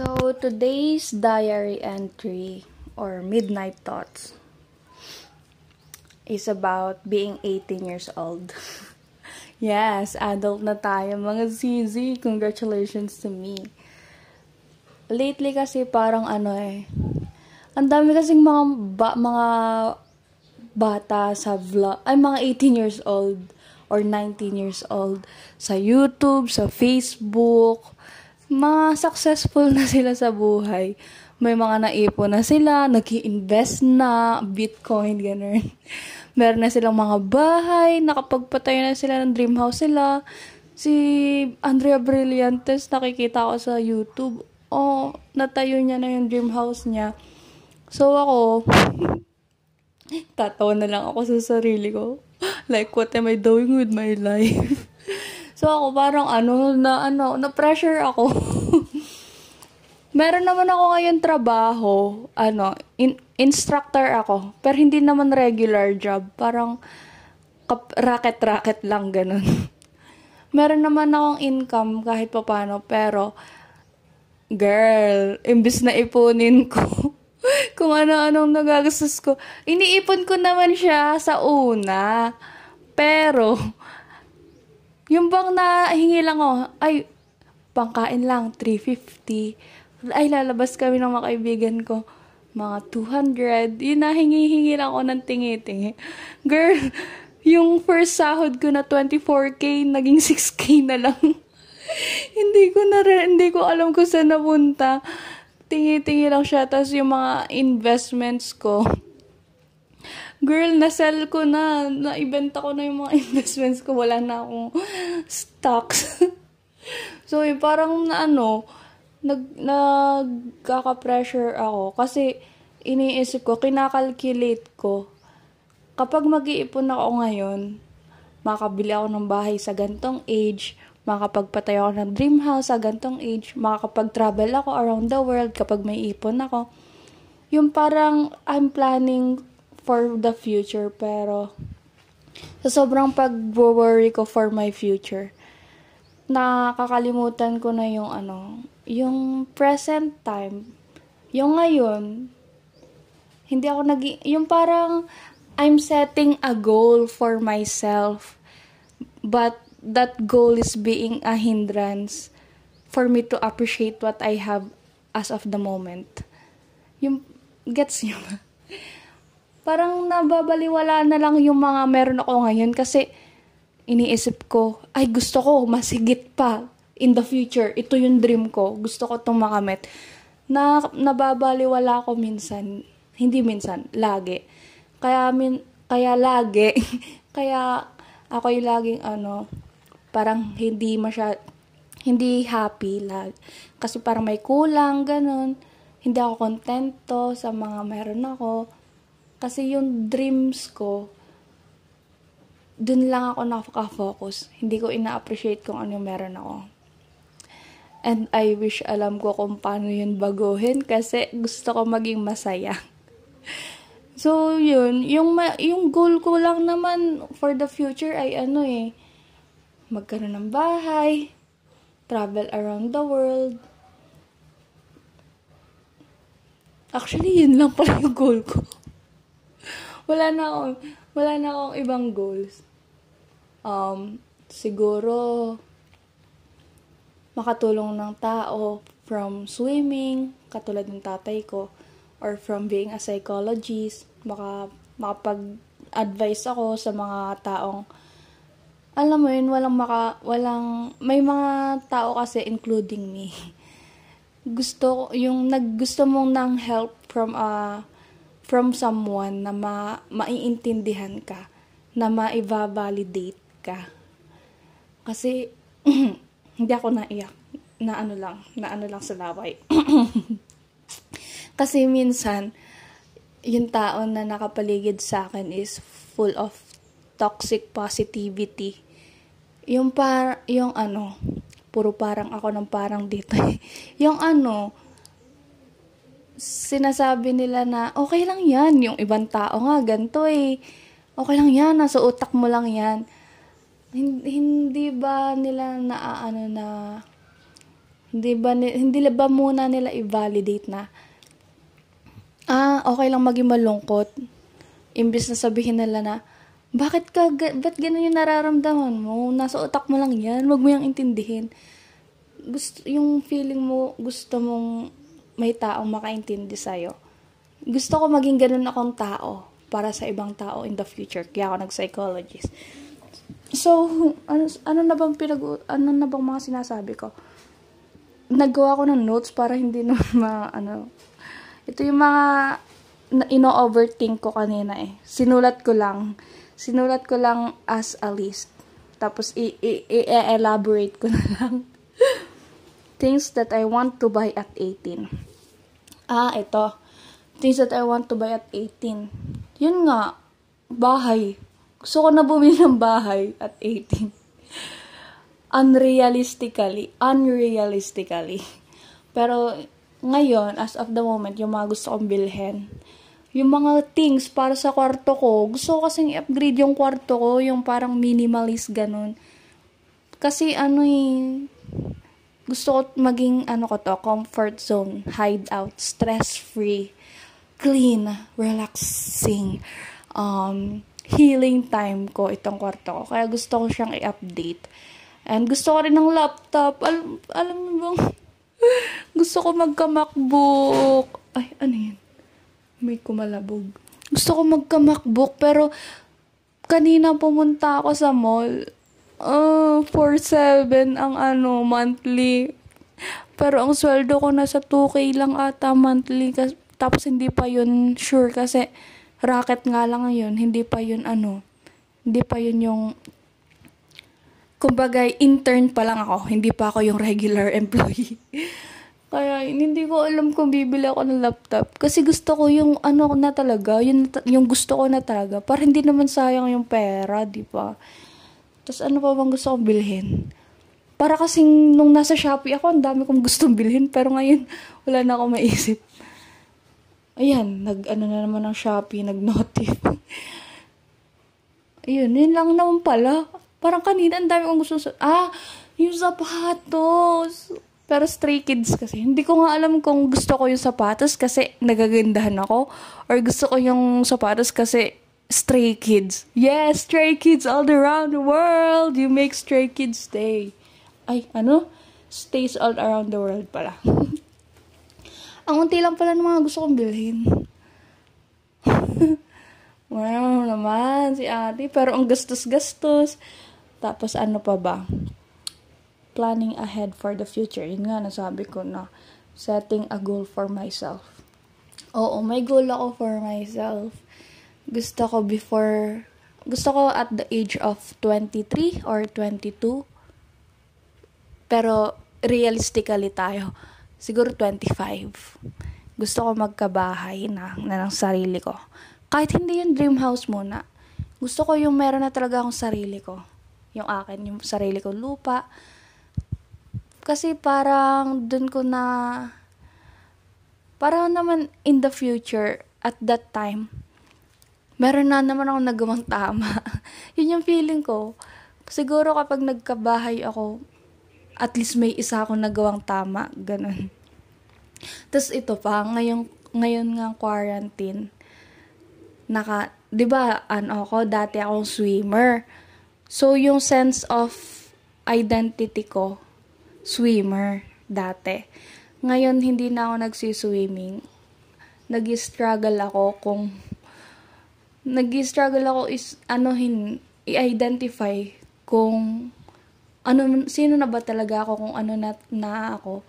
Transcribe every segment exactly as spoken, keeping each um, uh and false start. So, today's diary entry or midnight thoughts is about being eighteen years old. Yes, adult na tayo mga Z Z. Congratulations to me. Lately kasi parang ano eh, ang dami kasing mga, ba, mga bata sa vlog, ay mga eighteen years old or nineteen years old sa YouTube, sa Facebook. Mga successful na sila sa buhay. May mga naipon na sila, nag-i-invest na, Bitcoin, gano'n. Meron na silang mga bahay, nakapagpatayo na sila ng dream house sila. Si Andrea Brillantes, nakikita ko sa YouTube, oh, natayo niya na yung dream house niya. So ako, tatawa na lang ako sa sarili ko. Like, what am I doing with my life? So, ako parang ano, na ano, na-pressure ako. Meron naman ako ngayon trabaho, ano, in- instructor ako. Pero hindi naman regular job, parang kap- racket-racket lang, ganun. Meron naman akong income kahit papano, pero, girl, imbis na ipunin ko, kung ano-anong nagagastos ko, iniipon ko naman siya sa una, pero, yung bang nahingi lang oh, ay, pangkain lang, three fifty. Ay, lalabas kami ng mga kaibigan ko, mga two hundred. Yun na, hingi-hingi lang ako ng tingi-tingi. Girl, yung first sahod ko na twenty-four K, naging six K na lang. hindi ko na hindi ko alam kung saan napunta. Tingi-tingi lang siya. Tapos yung mga investments ko, girl, na-sell ko na. Naibenta ko na yung mga investments ko. Wala na akong stocks. So, eh, parang na ano, nag, nagkaka-pressure ako. Kasi, iniisip ko, kinakalculate ko, kapag mag-iipon ako ngayon, makakabili ako ng bahay sa gantong age, makakapagpatay ako ng dream house sa gantong age, makakapag-travel ako around the world kapag may ipon ako. Yung parang, I'm planning for the future, pero sa sobrang pag-worry ko for my future, nakakalimutan ko na yung ano, yung present time, yung ngayon. Hindi ako nag- yung parang I'm setting a goal for myself, but that goal is being a hindrance for me to appreciate what I have as of the moment. Yung, gets nyo ba? Parang nababaliwala na lang yung mga meron ako ngayon kasi iniisip ko, ay gusto ko masigit pa in the future. Ito yung dream ko. Gusto ko itong makamit. Na, nababaliwala ko minsan. Hindi minsan. Lagi. Kaya, min, kaya lagi. Kaya ako yung laging ano, parang hindi masyad, hindi happy lagi. Kasi parang may kulang, ganun. Hindi ako kontento sa mga meron ako. Kasi yung dreams ko, dun lang ako nakaka-focus. Hindi ko ina-appreciate kung ano yung meron ako. And I wish alam ko kung paano yun baguhin kasi gusto ko maging masaya. So, yun. Yung, ma- yung goal ko lang naman for the future ay ano eh, magkaroon ng bahay, travel around the world. Actually, yun lang pala yung goal ko. Wala na akong, wala na akong ibang goals. Um, siguro, makatulong ng tao from swimming, katulad ng tatay ko, or from being a psychologist, maka, makapag-advise ako sa mga taong, alam mo yun, walang maka, walang, may mga tao kasi, including me, gusto, yung naggusto mong ng help from a, from someone na ma- maiintindihan ka, na ma-validate ka. Kasi, hindi ako naiyak, na ano lang, na ano lang sa laway. Kasi minsan, yung tao na nakapaligid sa akin is full of toxic positivity. Yung par, yung ano, puro parang ako ng parang dito. Yung ano, sinasabi nila na okay lang yan, yung ibang tao nga ganito eh, okay lang yan, nasa utak mo lang yan. Hindi, hindi ba nila na ano na Hindi ba, hindi ba muna nila i-validate na, ah, okay lang maging malungkot. Imbis na sabihin nila na, bakit ka, ba't ganun yung nararamdaman mo? Nasa utak mo lang yan, wag mo yung intindihin. Gusto, yung feeling mo, gusto mong may taong makaintindi sa'yo. Gusto ko maging ganun akong tao para sa ibang tao in the future. Kaya ako nag-psychologist. So, ano, ano na bang pinag ano na bang mga sinasabi ko? Naggawa ko ng notes para hindi na ma, ano. Ito yung mga ino-overthink ko kanina eh. Sinulat ko lang. Sinulat ko lang as a list. Tapos i-elaborate ko na lang. Things that I want to buy at eighteen. Ah, ito. Things that I want to buy at eighteen. Yun nga, bahay. Gusto ko na bumili ng bahay at eighteen. Unrealistically. Unrealistically. Pero ngayon, as of the moment, yung mga gusto kong bilhin, yung mga things para sa kwarto ko, gusto ko kasing i-upgrade yung kwarto ko, yung parang minimalist, ganun. Kasi ano eh, gusto ko maging, ano ko to, comfort zone, hideout, stress-free, clean, relaxing, um, healing time ko, itong kwarto ko. Kaya gusto ko siyang i-update. And gusto ko rin ng laptop. Alam, alam mo bang, gusto ko magka-MacBook. Ay, ano yun? May kumalabog. Gusto ko magka-MacBook, pero kanina pumunta ako sa mall. Uh, four seven ang ano, monthly. Pero ang sweldo ko nasa two K lang ata monthly. Kas- tapos hindi pa yun sure kasi racket nga lang yun. Hindi pa yun ano. Hindi pa yun yung, kumbaga, intern pa lang ako. Hindi pa ako yung regular employee. Kaya, hindi ko alam kung bibili ako ng laptop. Kasi gusto ko yung ano na talaga, yung, yung gusto ko na talaga. Para hindi naman sayang yung pera, di ba? Tapos ano pa bang gusto kong bilhin? Para kasing nung nasa Shopee ako, ang dami kong gustong bilhin. Pero ngayon, wala na akong maisip. Ayan, nag-ano na naman ng Shopee, nag-notif. Ayun, yun lang naman pala. Parang kanina, ang dami kong gusto. Ah, yung sapatos. Pero Stray Kids kasi. Hindi ko nga alam kung gusto ko yung sapatos kasi nagagandahan ako. Or gusto ko yung sapatos kasi Stray Kids. Yes, Stray Kids all around the world. You make Stray Kids stay. Ay, ano? Stays all around the world pala. Ang unti lang pala ng mga gusto kong bilhin. Wow naman si ate. Pero ang gastos-gastos. Tapos ano pa ba? Planning ahead for the future. Yun nga, nasabi ko na. Setting a goal for myself. Oo, may goal ako for myself. Gusto ko before, gusto ko at the age of twenty-three or twenty-two. Pero realistically tayo, siguro twenty-five. Gusto ko magkabahay na, na ng sarili ko. Kahit hindi yung dream house muna. Gusto ko yung meron na talaga akong sarili ko. Yung akin, yung sarili ko lupa. Kasi parang dun ko na, parang naman in the future, at that time, meron na naman ako nagawang tama. Yun yung feeling ko. Siguro kapag nagkabahay ako, at least may isa akong nagawang tama. Ganun. Tapos ito pa, ngayon, ngayon nga quarantine, naka, di ba, ano ako, dati akong swimmer. So, yung sense of identity ko, swimmer, dati. Ngayon, hindi na ako nagsiswimming. Nag-struggle ako kung, nag-struggle ako is, ano, hin, i-identify kung, ano, sino na ba talaga ako, kung ano na, na ako.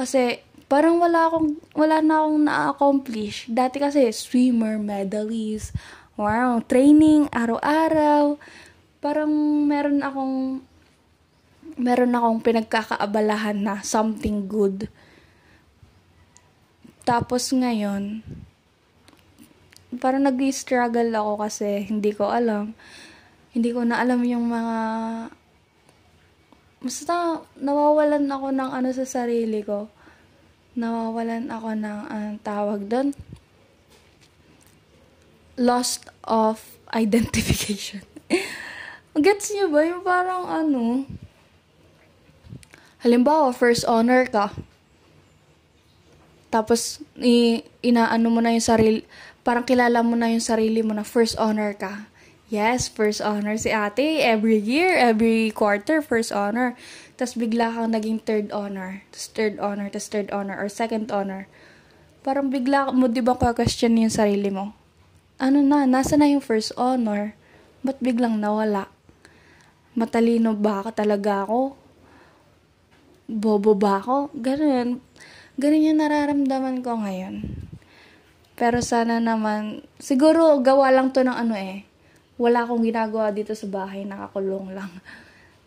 Kasi, parang wala akong, wala na akong na-accomplish. Dati kasi, swimmer, medalist, wow, training, araw-araw. Parang meron akong, meron akong pinagkakaabalahan na something good. Tapos ngayon, parang nag-struggle ako kasi hindi ko alam. Hindi ko na alam yung mga, basta nawawalan ako ng ano sa sarili ko. Nawawalan ako ng uh, tawag doon. Lost of identification. Gets niyo ba? Yung parang ano, Halimbawa, first honor ka. Tapos, inaano mo na yung sarili, parang kilala mo na yung sarili mo na first honor ka. Yes, first honor si ate. Every year, every quarter, first honor. Tapos bigla kang naging third honor. Tapos third honor, tapos third honor, or second honor. Parang bigla mo, di ba, ka-question yung sarili mo? Ano na, nasa na yung first honor? Ba't biglang nawala? Matalino ba ka talaga ako? Bobo ba ako? Ganun. Ganun yung nararamdaman ko ngayon. Pero sana naman, siguro gawa lang to ng ano eh. Wala akong ginagawa dito sa bahay, nakakulong lang.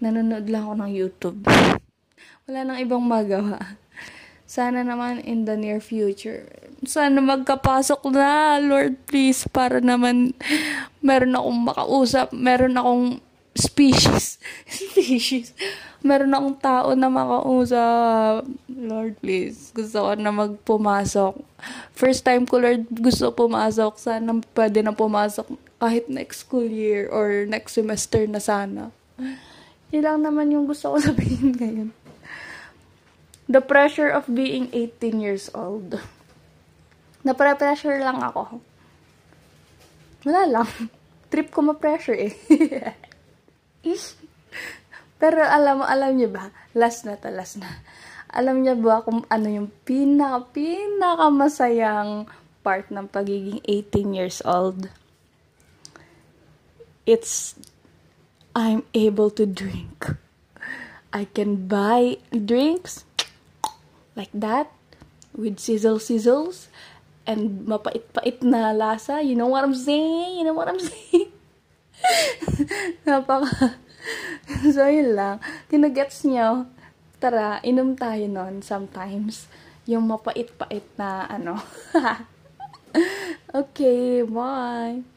Nanonood lang ako ng YouTube. Wala nang ibang magawa. Sana naman in the near future, sana magkapasok na, Lord please, para naman meron akong makausap, meron akong species, species, meron akong tao na makausap. Lord please, gusto ko na magpumasok. First time ko, Lord, gusto pumasok. Sana pwede na pumasok kahit next school year or next semester na sana. Yun lang naman yung gusto ko sabihin ngayon. The pressure of being eighteen years old. Napre-pressure lang ako. Wala lang. Trip ko ma-pressure eh. Pero alam mo, alam niyo ba? Last na to, last na. Alam niyo ba kung ano yung pinaka-pinaka-masayang part ng pagiging eighteen years old? It's, I'm able to drink. I can buy drinks. Like that, with sizzle sizzles, and mapait-pait na lasa. You know what I'm saying? You know what I'm saying? Napaka. So, yun lang. Kinagets nyo, tara, inom tayo nun sometimes. Yung mapait-pait na ano. Okay, bye!